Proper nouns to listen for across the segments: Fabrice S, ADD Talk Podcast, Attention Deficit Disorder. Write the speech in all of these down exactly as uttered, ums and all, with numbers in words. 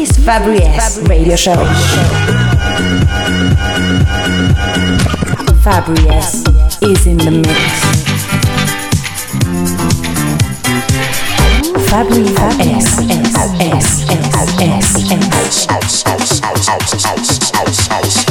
is Fabrice S Radio Show. Fabrice S is in the mix. Fabrice S S S S S S S.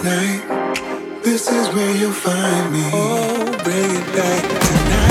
tonight. This is where you'll find me. Oh, bring it back tonight.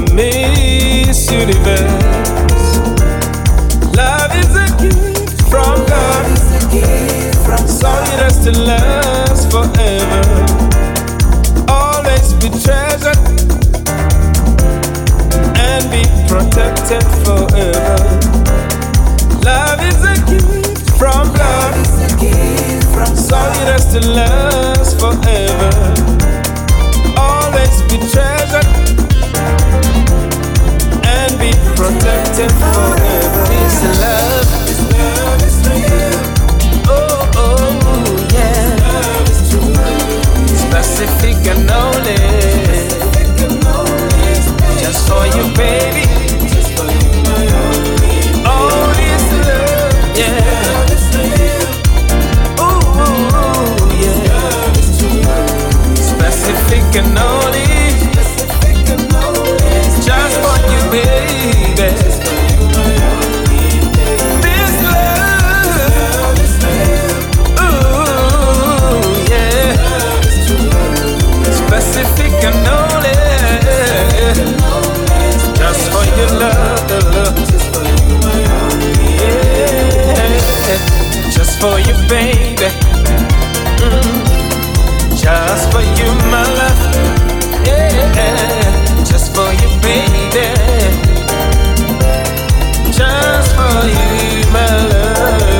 by Miss Universe. Love is a gift from God, so it has to last forever. Always be treasured and be protected forever. Love is a gift from God, so it has to last forever. Be treasured and be protected forever. It's love, it's love, it's real. Oh, oh, yeah. Love is true. Specific and only. Just for you, baby. Just for you, my only. Oh, it's love, yeah. Love is real. Ooh, ooh, yeah. Love is true. Specific and only. For you, baby, mm. Just for you, my love, yeah. Just for you, baby, just for you, my love.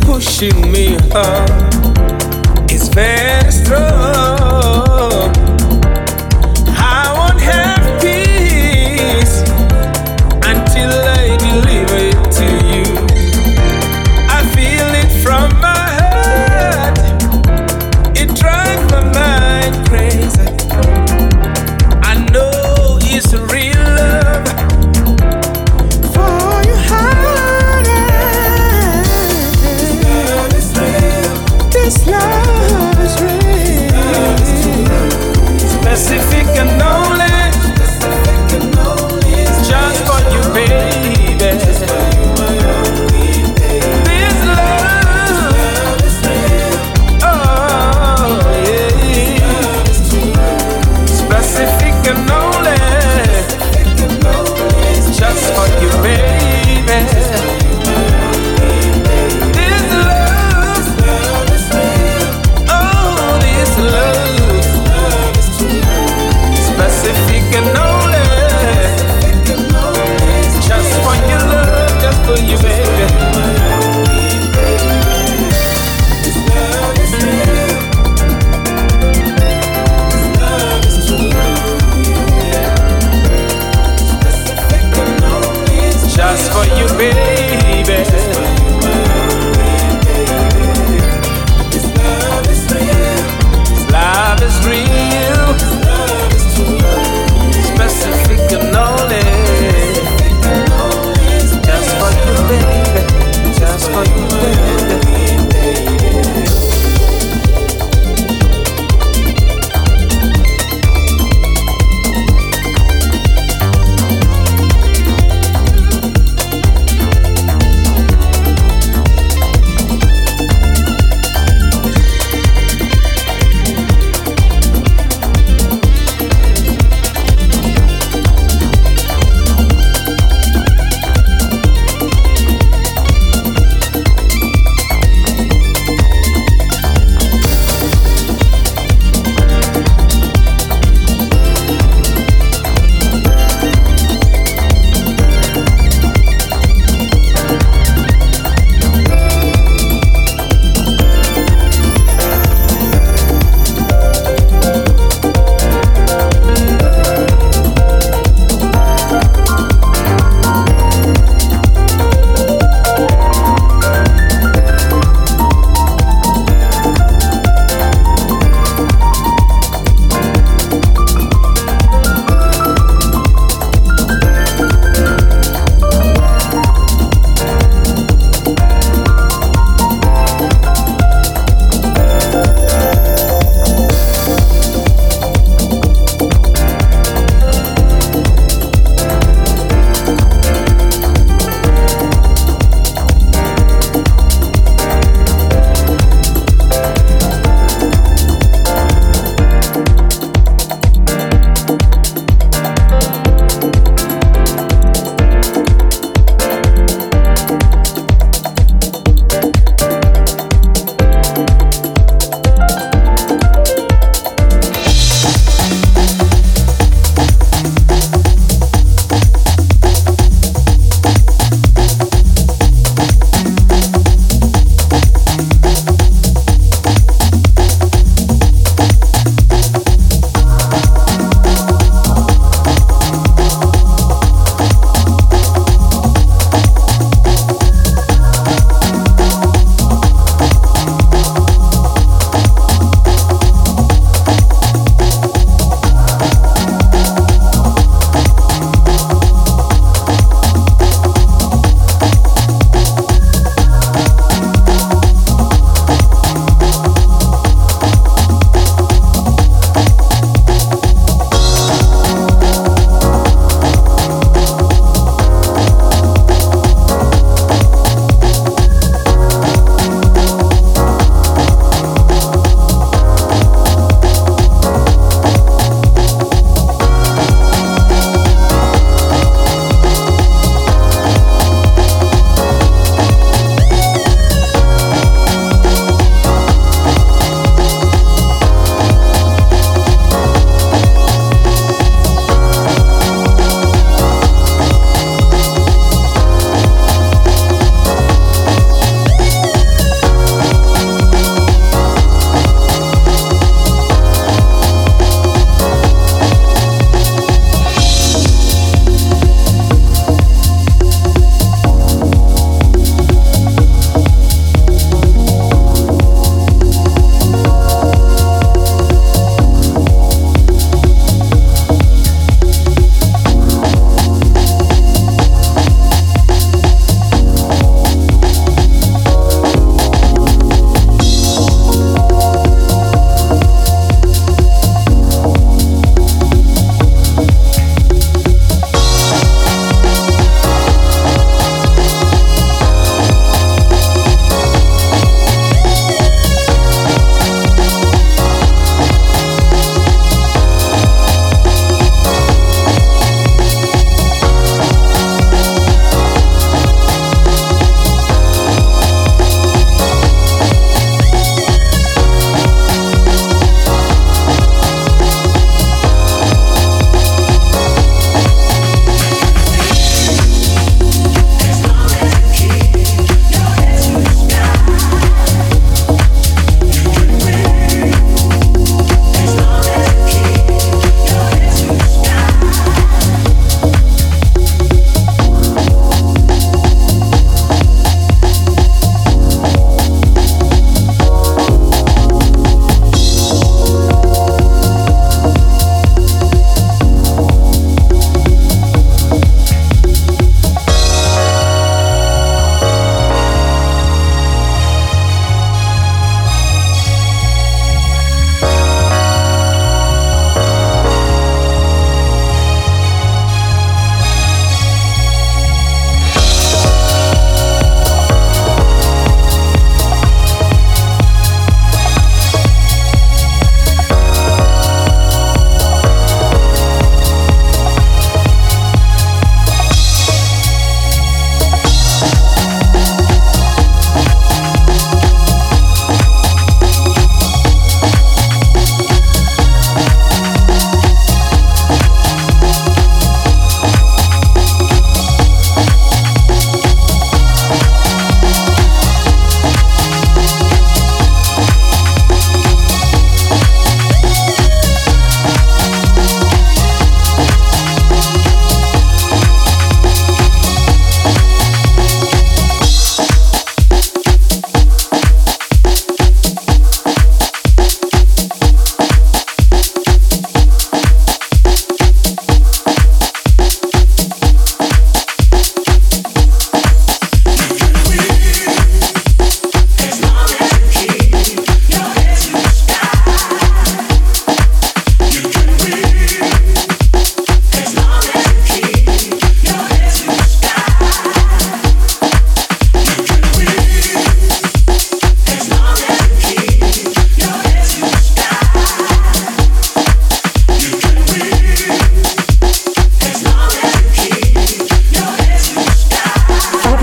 Pushing me up, it's very strong. I won't have peace until I deliver it to you. I feel it from my heart, it drives my mind crazy. I know it's real love. For your heart.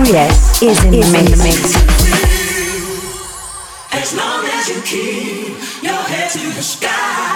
Fabrice S is in the mix. As long as you keep your head to the sky.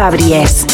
Fabrice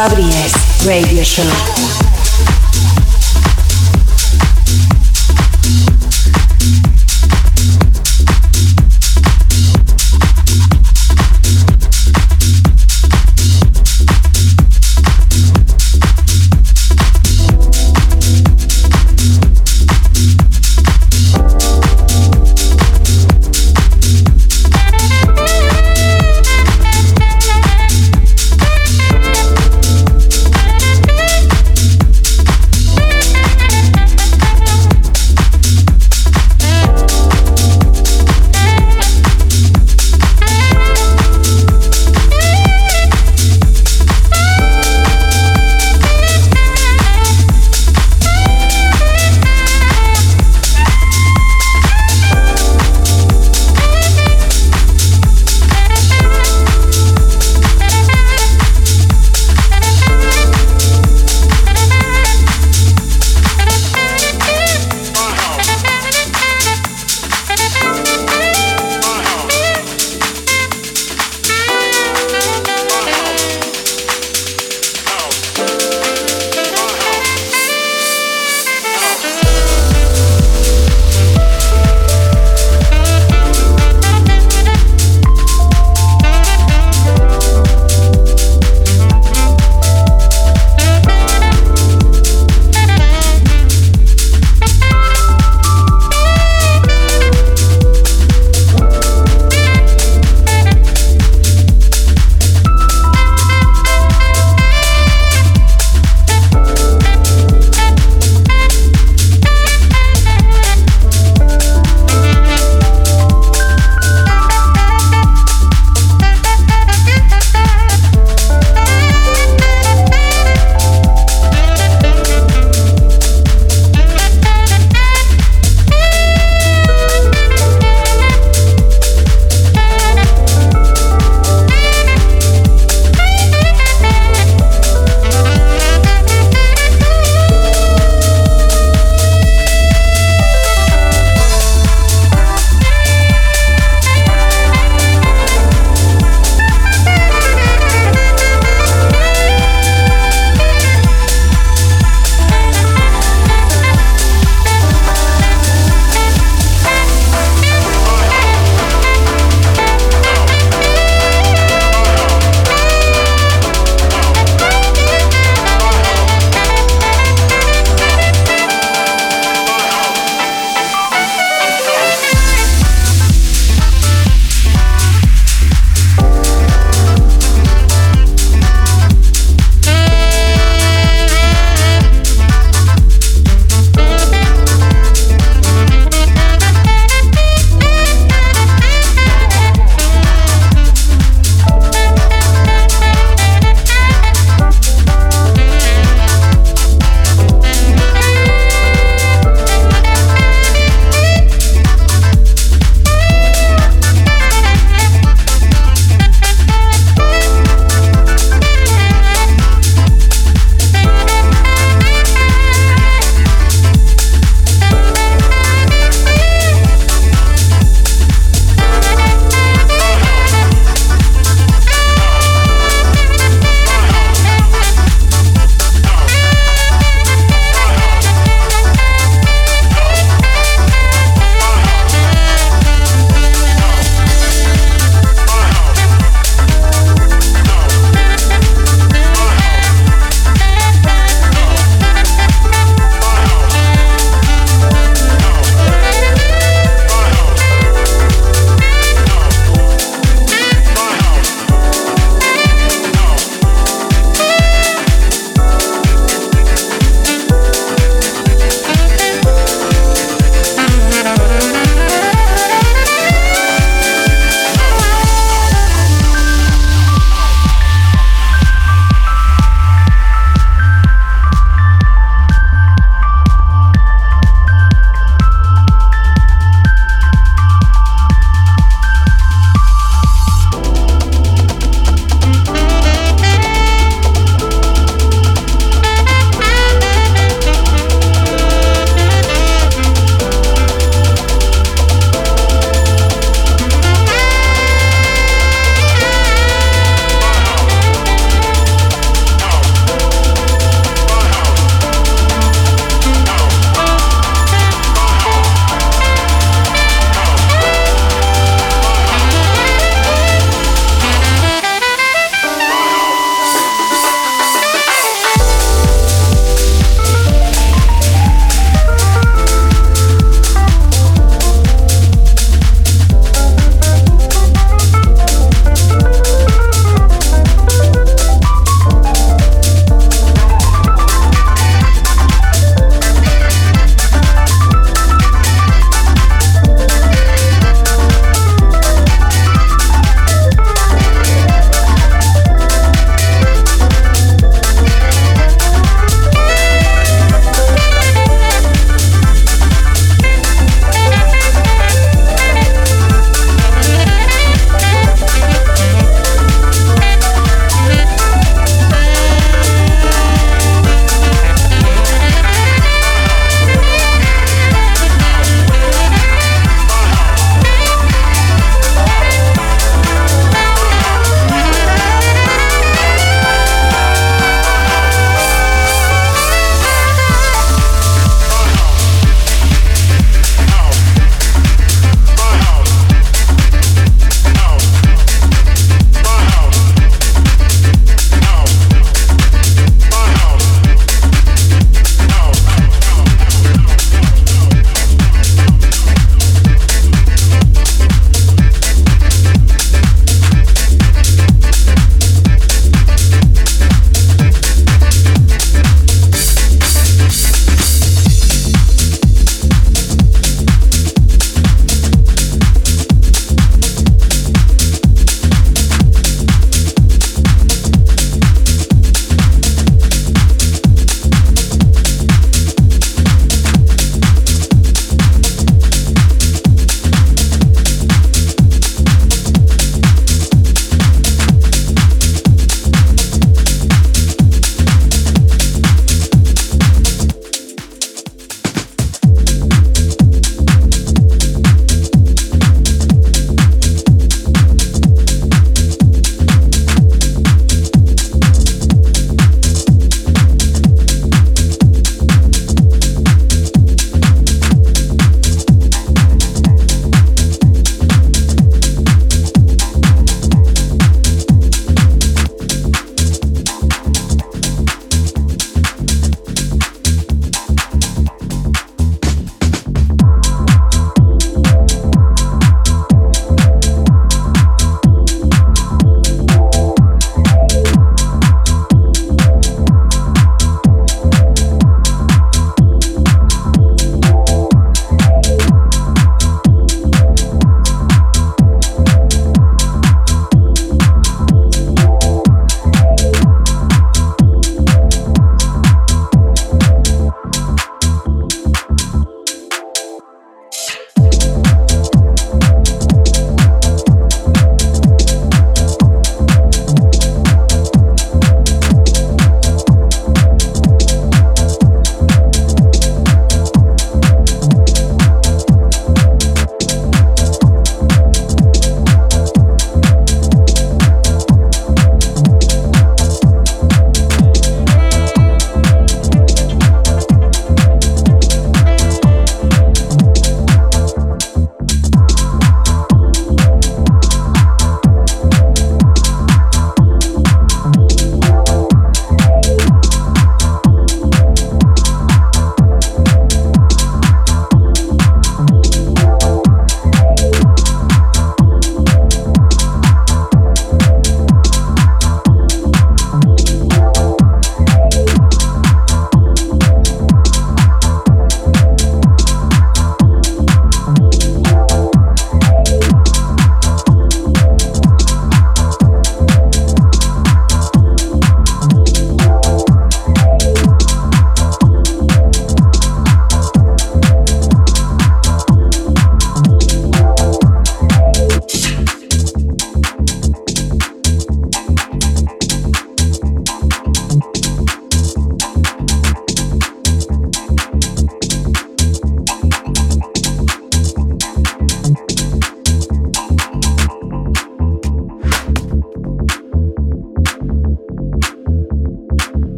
Fabrice Radio Show.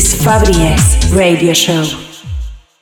Fabrice S Radio Show.